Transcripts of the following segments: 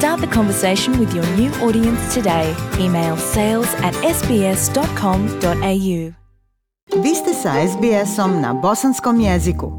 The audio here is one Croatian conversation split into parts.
Start the conversation with your new audience today. Email sales@sbs.com.au. Vi ste sa SBS-om na bosanskom jeziku.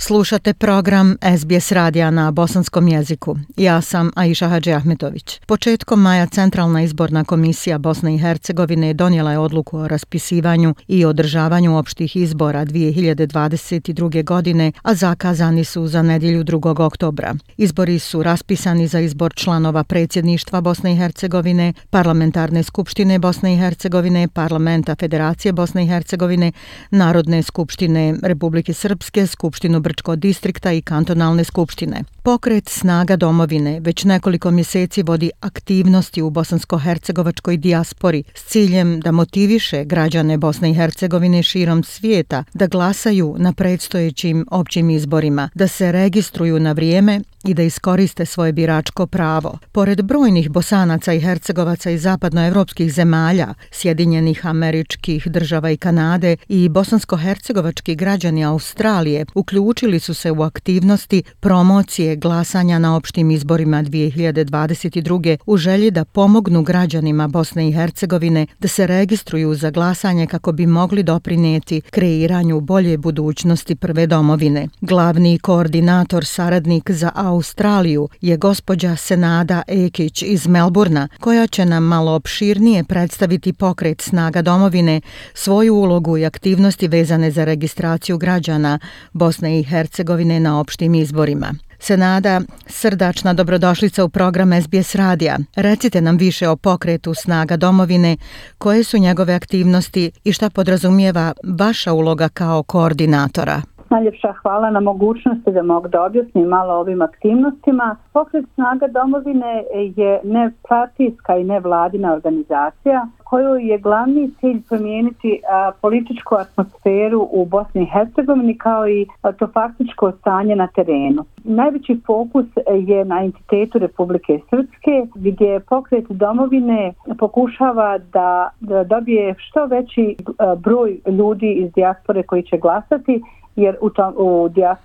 Slušate program SBS radija na bosanskom jeziku. Ja sam Aiša Hadži Ahmetović. Početkom maja Centralna izborna komisija Bosne i Hercegovine donijela je odluku o raspisivanju i održavanju opštih izbora 2022. godine, a zakazani su za nedjelju 2. oktobra. Izbori su raspisani za izbor članova predsjedništva Bosne i Hercegovine, parlamentarne skupštine Bosne i Hercegovine, parlamenta Federacije Bosne i Hercegovine, Narodne skupštine Republike Srpske, Skupštinu Brčkog distrikta i kantonalne skupštine. Pokret snaga domovine već nekoliko mjeseci vodi aktivnosti u bosanskohercegovačkoj dijaspori s ciljem da motiviše građane Bosne i Hercegovine širom svijeta da glasaju na predstojećim općim izborima, da se registruju na vrijeme i da iskoriste svoje biračko pravo. Pored brojnih Bosanaca i Hercegovaca iz zapadnoevropskih zemalja, Sjedinjenih Američkih Država i Kanade, i bosanskohercegovački građani Australije uključili su se u aktivnosti promocije glasanja na opštim izborima 2022. u želji da pomognu građanima Bosne i Hercegovine da se registruju za glasanje kako bi mogli doprinijeti kreiranju bolje budućnosti prve domovine. Glavni koordinator saradnik za Australiju je gospođa Senada Ekić iz Melburna, koja će nam malo opširnije predstaviti Pokret snaga domovine, svoju ulogu i aktivnosti vezane za registraciju građana Bosne i Hercegovine na opštim izborima. Senada, srdačna dobrodošlica u program SBS radija. Recite nam više o Pokretu snaga domovine, koje su njegove aktivnosti i šta podrazumijeva vaša uloga kao koordinatora. Najljepša hvala na mogućnosti da mogu da objasnim malo o ovim aktivnostima. Pokret snaga domovine je nepartijska i nevladina organizacija kojoj je glavni cilj promijeniti političku atmosferu u Bosni i Hercegovini kao i to faktičko stanje na terenu. Najveći fokus je na entitetu Republike Srpske, gdje Pokret domovine pokušava da dobije što veći broj ljudi iz dijaspore koji će glasati, jer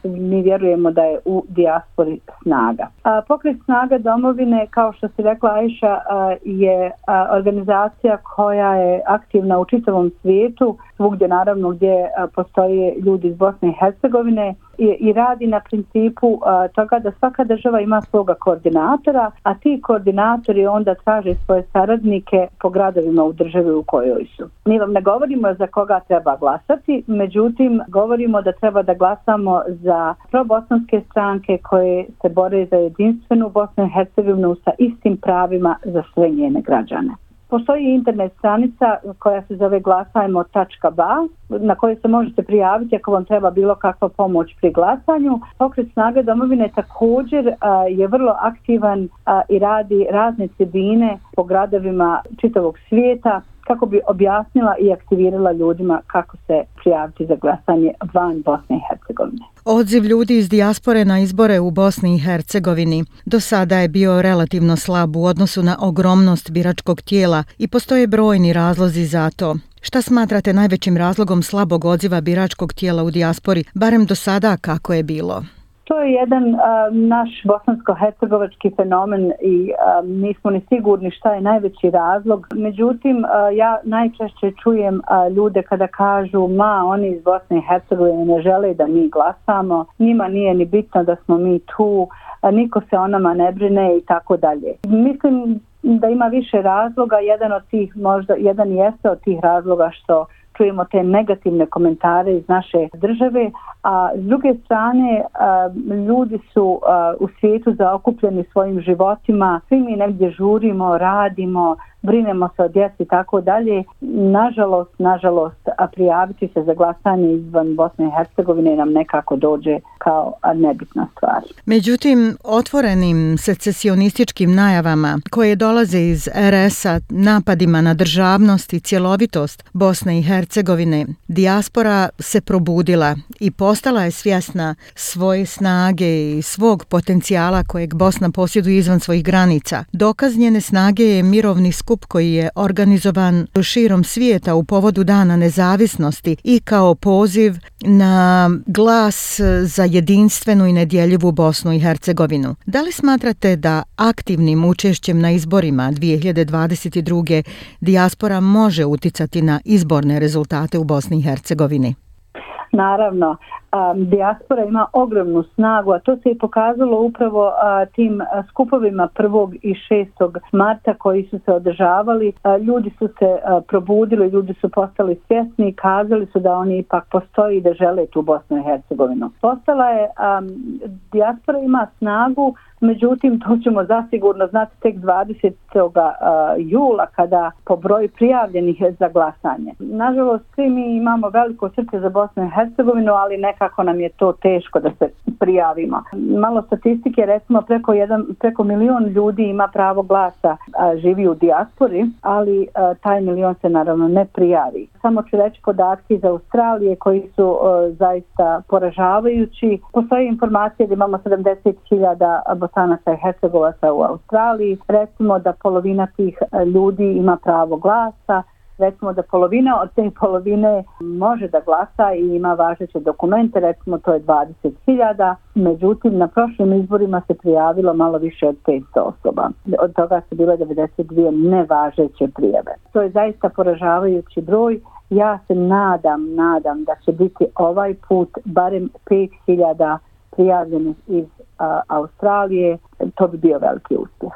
mi vjerujemo da je u dijaspori snaga. Pokret snaga domovine, kao što se rekla Ajša, je organizacija koja je aktivna u čitavom svijetu, svugdje naravno gdje postoje ljudi iz Bosne i Hercegovine, i radi na principu toga da svaka država ima svoga koordinatora, a ti koordinatori onda traže svoje saradnike po gradovima u državi u kojoj su. Mi vam ne govorimo za koga treba glasati, međutim govorimo da treba da glasamo za probosanske stranke koje se bore za jedinstvenu Bosnu i Hercegovinu sa istim pravima za sve njene građane. Postoji internet stranica koja se zove glasajmo.ba na kojoj se možete prijaviti ako vam treba bilo kakva pomoć pri glasanju. Pokret snaga domovine također je vrlo aktivan i radi razne tribine po gradovima čitavog svijeta kako bi objasnila i aktivirala ljudima kako se prijaviti za glasanje van Bosne i Hercegovine. Odziv ljudi iz dijaspore na izbore u Bosni i Hercegovini do sada je bio relativno slab u odnosu na ogromnost biračkog tijela i postoje brojni razlozi za to. Šta smatrate najvećim razlogom slabog odziva biračkog tijela u dijaspori, barem do sada kako je bilo? To je jedan naš bosansko-hercegovački fenomen i nismo ni sigurni šta je najveći razlog. Međutim, ja najčešće čujem ljude kada kažu oni iz Bosne i Hercegovine ne žele da mi glasamo, njima nije ni bitno da smo mi tu, niko se o nama ne brine i tako dalje. Mislim da ima više razloga, jedan jeste od tih razloga što čujemo te negativne komentare iz naše države, a s druge strane ljudi su u svijetu zaokupljeni svojim životima, svi mi negdje žurimo, radimo, brinemo se o djeci i tako dalje. Nažalost, a prijaviti se za glasanje izvan Bosne i Hercegovine nam nekako dođe kao nebitna stvar. Međutim, otvorenim secesionističkim najavama koje dolaze iz RS-a, napadima na državnost i cjelovitost Bosne i Hercegovine, dijaspora se probudila i postala je svjesna svoje snage i svog potencijala kojeg Bosna posjeduje izvan svojih granica. Dokaz njene snage je mirovni skup koji je organizovan širom svijeta u povodu Dana nezavisnosti i kao poziv na glas za jedinstvenu i nedjeljivu Bosnu i Hercegovinu. Da li smatrate da aktivnim učešćem na izborima 2022. dijaspora može uticati na izborne rezultate u Bosni i Hercegovini? Naravno, dijaspora ima ogromnu snagu, a to se i pokazalo upravo tim skupovima 1. i 6. marta koji su se održavali. Ljudi su se probudili, ljudi su postali svjesni i kazali su da oni ipak postoji i da žele tu Bosnu i Hercegovinu. Postala je, dijaspora ima snagu, međutim to ćemo zasigurno znati tek 20. jula kada po broju prijavljenih je za glasanje. Nažalost, svi mi imamo veliko srce za Bosnu i Hercegovinu, ali nekako nam je to teško da se prijavimo. Malo statistike, recimo preko milion ljudi ima pravo glasa, živi u dijaspori, ali taj milion se naravno ne prijavi. Samo ću reći podatke iz Australije koji su zaista poražavajući. Postoje informacije da imamo 70.000 Bosanaca i Hercegovaca u Australiji. Recimo da polovina tih ljudi ima pravo glasa, recimo da polovina od te polovine može da glasa i ima važeće dokumente, recimo to je 20.000, međutim na prošlim izborima se prijavilo malo više od 500 osoba. Od toga su bile 92 nevažeće prijave. To je zaista poražavajući broj. Ja se nadam da će biti ovaj put barem 5.000 prijavljenih iz Australije. To bi bio veliki uspjeh.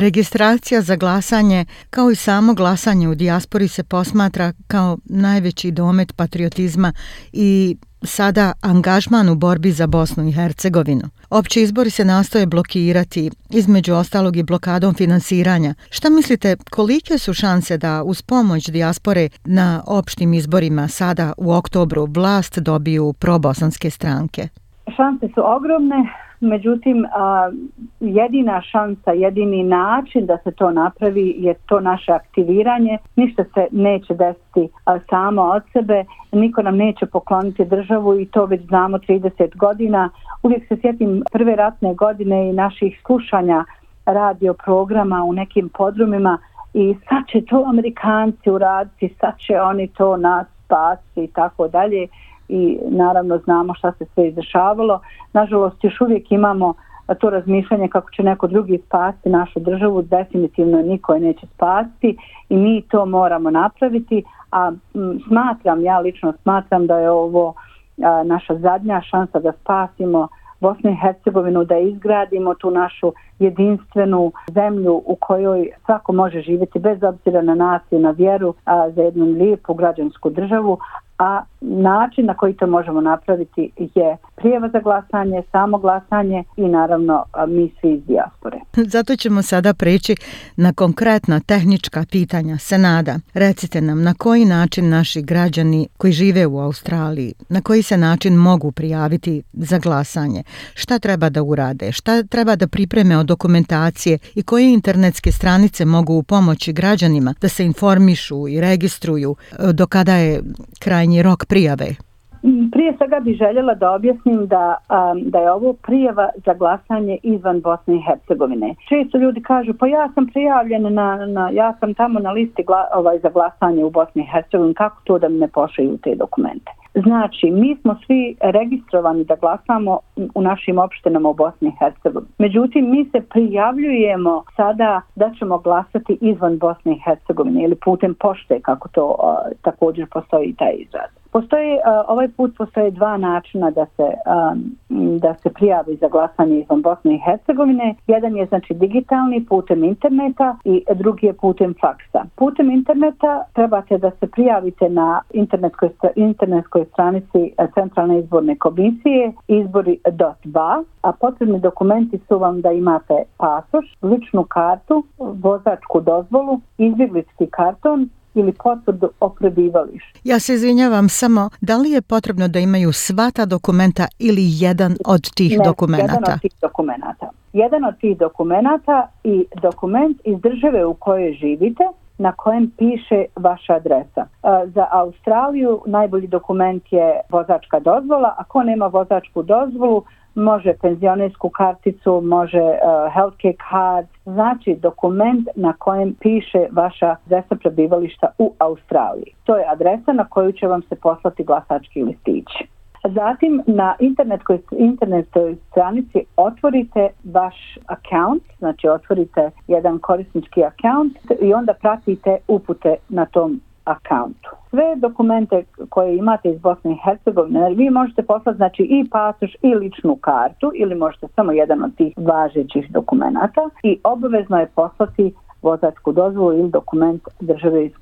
Registracija za glasanje, kao i samo glasanje u dijaspori, se posmatra kao najveći domet patriotizma i sada angažman u borbi za Bosnu i Hercegovinu. Opći izbori se nastoje blokirati, između ostalog i blokadom finansiranja. Šta mislite, kolike su šanse da uz pomoć dijaspore na opštim izborima sada u oktobru vlast dobiju probosanske stranke? Šanse su ogromne. Međutim, jedina šansa, jedini način da se to napravi je to naše aktiviranje. Ništa se neće desiti samo od sebe, niko nam neće pokloniti državu i to već znamo 30 godina. Uvijek se sjetim prve ratne godine i naših slušanja radio programa u nekim podrumima i sad će to Amerikanci uraditi, sad će oni to nas spasiti i tako dalje. I naravno znamo šta se sve izdešavalo. Nažalost, još uvijek imamo to razmišljanje kako će neko drugi spasti našu državu. Definitivno niko je neće spasti i mi to moramo napraviti. A ja lično smatram da je ovo naša zadnja šansa da spasimo Bosnu i Hercegovinu, da izgradimo tu našu jedinstvenu zemlju u kojoj svako može živjeti bez obzira na naciju, na vjeru, za jednu lijepu građansku državu. A način na koji to možemo napraviti je prijava za glasanje, samo glasanje i naravno mi svi iz dijaspore. Zato ćemo sada preći na konkretna tehnička pitanja. Senada, recite nam na koji način naši građani koji žive u Australiji, na koji se način mogu prijaviti za glasanje? Šta treba da urade? Šta treba da pripreme od dokumentacije i koje internetske stranice mogu pomoći građanima da se informišu i registruju do kada je krajnji rok prijave? Prije svega bih željela da objasnim da je ovo prijava za glasanje izvan Bosne i Hercegovine. Često ljudi kažu, pa ja sam prijavljen, ja sam tamo na listi za glasanje u Bosni i Hercegovini, kako to da mi ne pošalju te dokumente? Znači, mi smo svi registrovani da glasamo u našim opštinama u Bosni i Hercegovini. Međutim, mi se prijavljujemo sada da ćemo glasati izvan Bosne i Hercegovine ili putem pošte, kako to također postoji taj izraz. Ovaj put postoje dva načina da se prijavi za glasanje izvan Bosne i Hercegovine. Jedan je znači digitalni putem interneta i drugi je putem faksa. Putem interneta trebate da se prijavite na internetskoj stranici Centralne izborne komisije izbori.ba, a potrebni dokumenti su vam da imate pasoš, ličnu kartu, vozačku dozvolu, izbjeglički karton ili potvrdu o prebivalištu. Ja se izvinjavam, samo da li je potrebno da imaju sva ta dokumenta ili jedan od tih dokumenata? Jedan od tih dokumenata i dokument iz države u kojoj živite na kojem piše vaša adresa. Za Australiju najbolji dokument je vozačka dozvola. Ako nema vozačku dozvolu, može penzionersku karticu, može healthcare card, znači dokument na kojem piše vaša adresa prebivališta u Australiji. To je adresa na koju će vam se poslati glasački listići. Zatim na internetskoj stranici otvorite vaš account, znači otvorite jedan korisnički account i onda pratite upute na tom accountu. Sve dokumente koje imate iz Bosne i Hercegovine, vi možete poslati znači i pasoš i ličnu kartu ili možete samo jedan od tih važećih dokumenata i obavezno je poslati vozačku dozvolu ili dokument države iz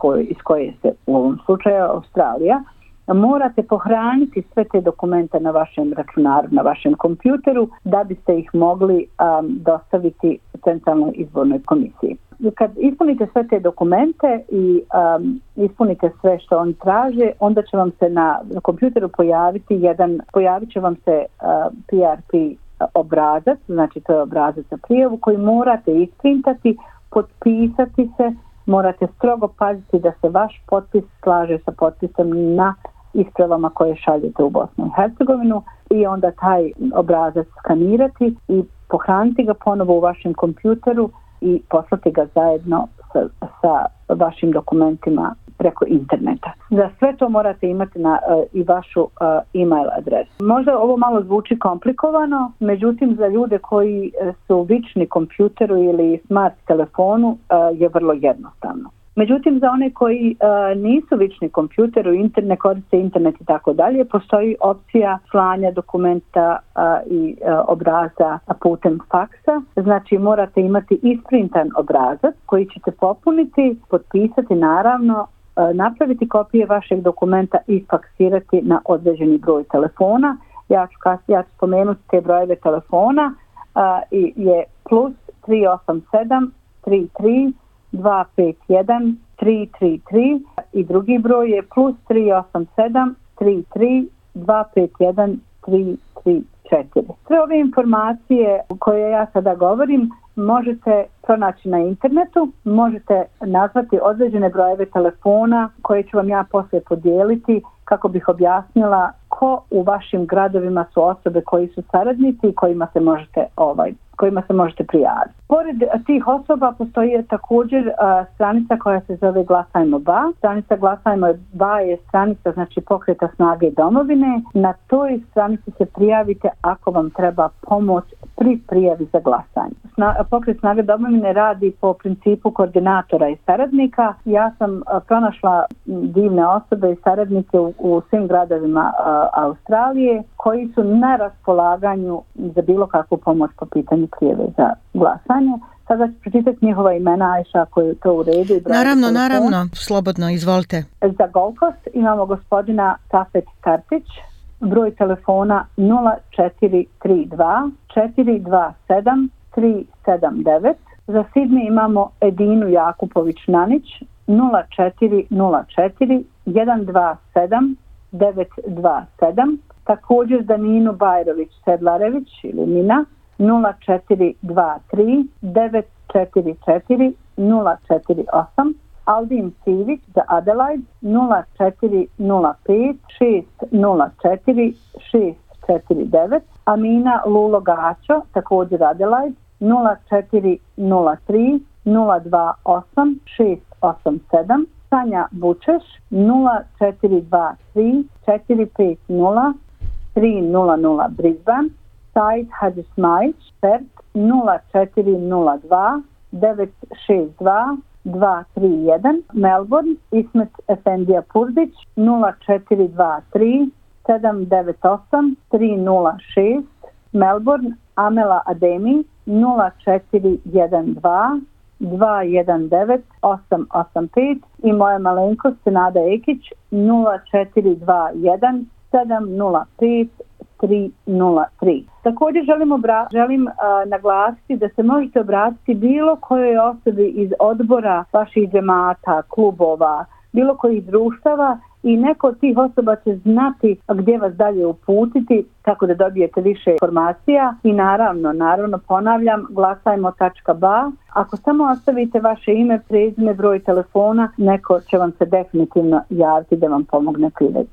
koje ste, u ovom slučaju Australija. Morate pohraniti sve te dokumente na vašem računaru, na vašem kompjuteru da biste ih mogli dostaviti Centralnoj izbornoj komisiji. Kad ispunite sve te dokumente i ispunite sve što on traže, onda će vam se na kompjuteru pojavit će vam se PRP obrazac, znači to je obrazac za prijavu koji morate isprintati, potpisati se, morate strogo paziti da se vaš potpis slaže sa potpisom na ispravama koje šaljete u Bosnu i Hercegovinu i onda taj obrazac skanirati i pohraniti ga ponovo u vašem kompjuteru i poslati ga zajedno sa vašim dokumentima preko interneta. Za sve to morate imati i vašu e-mail adresu. Možda ovo malo zvuči komplikovano, međutim za ljude koji su vični kompjuteru ili smart telefonu je vrlo jednostavno. Međutim, za one koji nisu vični kompjuteru, ne koriste internet i tako dalje, postoji opcija slanja dokumenta i obraza putem faksa. Znači, morate imati isprintan obrazac koji ćete popuniti, potpisati naravno, napraviti kopije vašeg dokumenta i faksirati na određeni broj telefona. Ja ću spomenuti te brojeve telefona i je plus 387 33 251 333 i drugi broj je plus 387 33 251 334. Sve ove informacije koje ja sada govorim možete pronaći na internetu, možete nazvati određene brojeve telefona koje ću vam ja poslije podijeliti kako bih objasnila ko u vašim gradovima su osobe koji su saradnici i kojima se možete prijaviti. Pored tih osoba postoji također stranica koja se zove glasajmo.ba. Stranica glasajmo.ba je stranica znači Pokreta snage domovine. Na toj stranici se prijavite ako vam treba pomoć pri prijavi za glasanje. Pokret snaga domovine radi po principu koordinatora i saradnika. Ja sam pronašla divne osobe i saradnike u svim gradovima Australije koji su na raspolaganju za bilo kakvu pomoć po pitanju prijave za glasanje. Sada ću pročitati njihova imena, Ajša, koju to uredi. Naravno, slobodno, izvolite. Za Gold Coast imamo gospodina Safet Kartić, broj telefona 0432 427 379. Za Sidni imamo Edinu Jakupović-Nanić 0404 127 927. Također za Ninu Bajrović-Sedlarević ili Mina 0423 944 048. Aldim Sivić za Adelaide 0405 604 649. A Mina Lulo Gačo također Adelaide 0403 028 687. Sanja Bučeš 0423 450 300 Brisbane. Sajd Hadismajić 0402 962 231, Melbourne, Ismet Efendija Purbić 0423 798 306, Melbourne, Amela Ademi 0412 219 885 i moja malenkost Senada Ekić 0421 705 303. Također želim naglasiti da se možete obratiti bilo kojoj osobi iz odbora vaših džemata, klubova, bilo kojih društava i neko od tih osoba će znati gdje vas dalje uputiti tako da dobijete više informacija i naravno ponavljam glasajmo.ba. Ako samo ostavite vaše ime, prezime, broj telefona, neko će vam se definitivno javiti da vam pomogne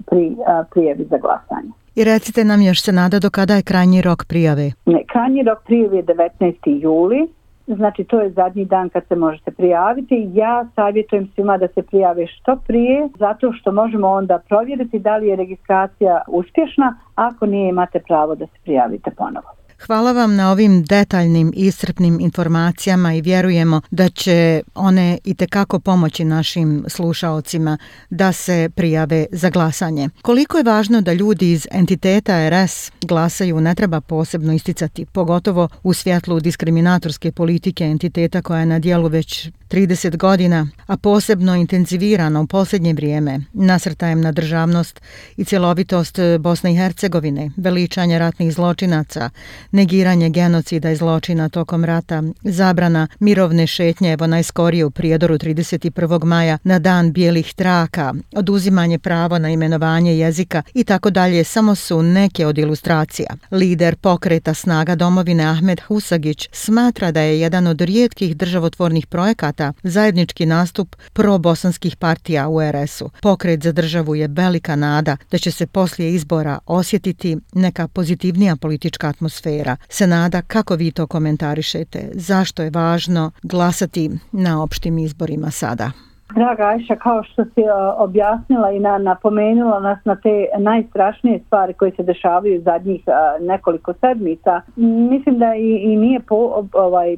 pri prijavi za glasanje. I recite nam još, Senada, do kada je krajnji rok prijave? Krajnji rok prijave je 19. juli, znači to je zadnji dan kad se možete prijaviti. Ja savjetujem svima da se prijave što prije, zato što možemo onda provjeriti da li je registracija uspješna, ako nije imate pravo da se prijavite ponovo. Hvala vam na ovim detaljnim i iscrpnim informacijama i vjerujemo da će one itekako pomoći našim slušaocima da se prijave za glasanje. Koliko je važno da ljudi iz entiteta RS glasaju ne treba posebno isticati, pogotovo u svjetlu diskriminatorske politike entiteta koja je na djelu već 30 godina, a posebno intenzivirana u posljednje vrijeme nasrtajem na državnost i cjelovitost Bosne i Hercegovine, veličanje ratnih zločinaca, negiranje genocida i zločina tokom rata, zabrana mirovne šetnje, evo najskorije u Prijedoru 31. maja na dan bijelih traka, oduzimanje prava na imenovanje jezika i tako dalje, samo su neke od ilustracija. Lider pokreta Snaga domovine Ahmed Husagić smatra da je jedan od rijetkih državotvornih projekata zajednički nastup pro-bosanskih partija u RS-u. Pokret za državu je velika nada da će se poslije izbora osjetiti neka pozitivnija politička atmosfera. Senada, kako vi to komentarišete? Zašto je važno glasati na opštim izborima sada? Draga Ajša, kao što si objasnila i napomenula nas na te najstrašnije stvari koje se dešavaju zadnjih nekoliko sedmica, mislim da i nije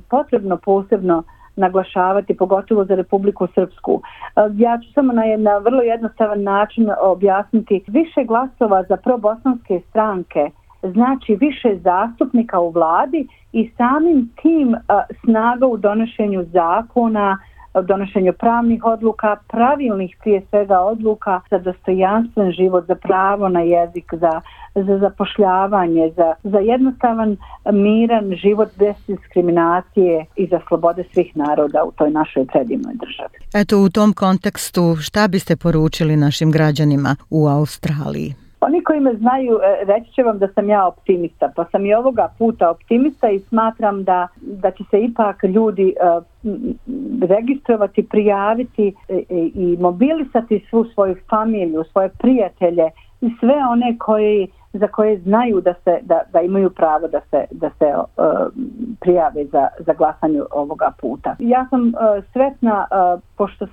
potrebno posebno naglašavati, pogotovo za Republiku Srpsku. Ja ću samo na vrlo jednostavan način objasniti. Više glasova za probosanske stranke znači više zastupnika u vladi i samim tim snaga u donošenju zakona, donošenju pravnih odluka, pravilnih prije svega odluka za dostojanstven život, za pravo na jezik, za zapošljavanje, za jednostavan miran život bez diskriminacije i za slobode svih naroda u toj našoj predivnoj državi. Eto, u tom kontekstu šta biste poručili našim građanima u Australiji? Oni koji me znaju reći će vam da sam ja optimista, pa sam i ovoga puta optimista i smatram da će se ipak ljudi registrovati, prijaviti i mobilisati svu svoju familiju, svoje prijatelje i sve one za koje znaju da imaju pravo da se prijave za glasanje ovoga puta. Ja sam sretna pošto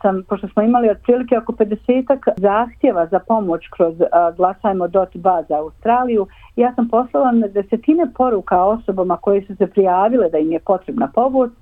smo imali otprilike oko 50-ak zahtjeva za pomoć kroz glasajmo.ba za Australiju. Ja sam poslala na desetine poruka osobama koje su se prijavile da im je potrebna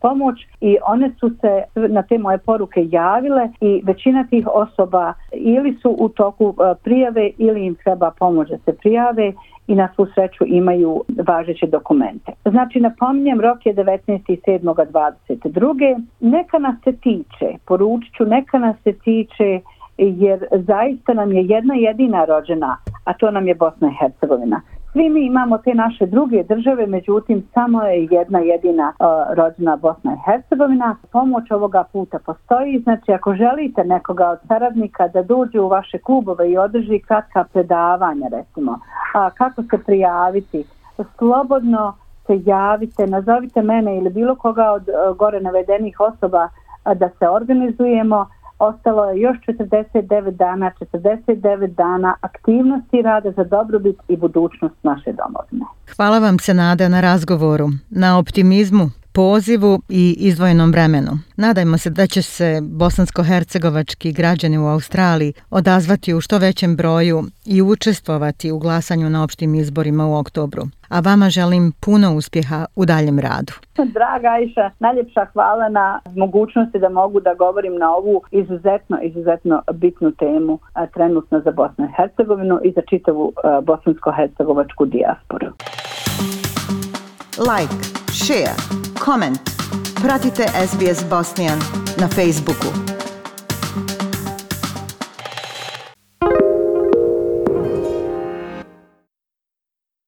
pomoć i one su se na te moje poruke javile i većina tih osoba ili su u toku prijave ili im treba pomoć da se prijave i na svu sreću imaju važeće dokumente. Znači, napominjem, rok je 19.7.22. Neka nas se tiče, poručit ću, neka nas se tiče jer zaista nam je jedna jedina rođena, a to nam je Bosna i Hercegovina. Svi mi imamo te naše druge države, međutim samo je jedna jedina rođena Bosna i Hercegovina. Pomoć ovoga puta postoji, znači ako želite nekoga od saradnika da dođe u vaše klubove i održi kratka predavanja, recimo, kako se prijaviti, slobodno se javite, nazovite mene ili bilo koga od gore navedenih osoba da se organizujemo. Ostalo je još 49 dana aktivnosti rada za dobrobit i budućnost naše domovine. Hvala vam, Senada, na razgovoru, na optimizmu. pozivu i izdvojenom vremenu. Nadajmo se da će se bosanskohercegovački građani u Australiji odazvati u što većem broju i učestvovati u glasanju na opštim izborima u oktobru. A vama želim puno uspjeha u daljem radu. Draga Aiša, najljepša hvala na mogućnosti da mogu da govorim na ovu izuzetno bitnu temu trenutno za Bosnu i Hercegovinu i za čitavu bosansko-hercegovačku dijasporu. Like, share, comment. Pratite SBS Bosnian na Facebooku.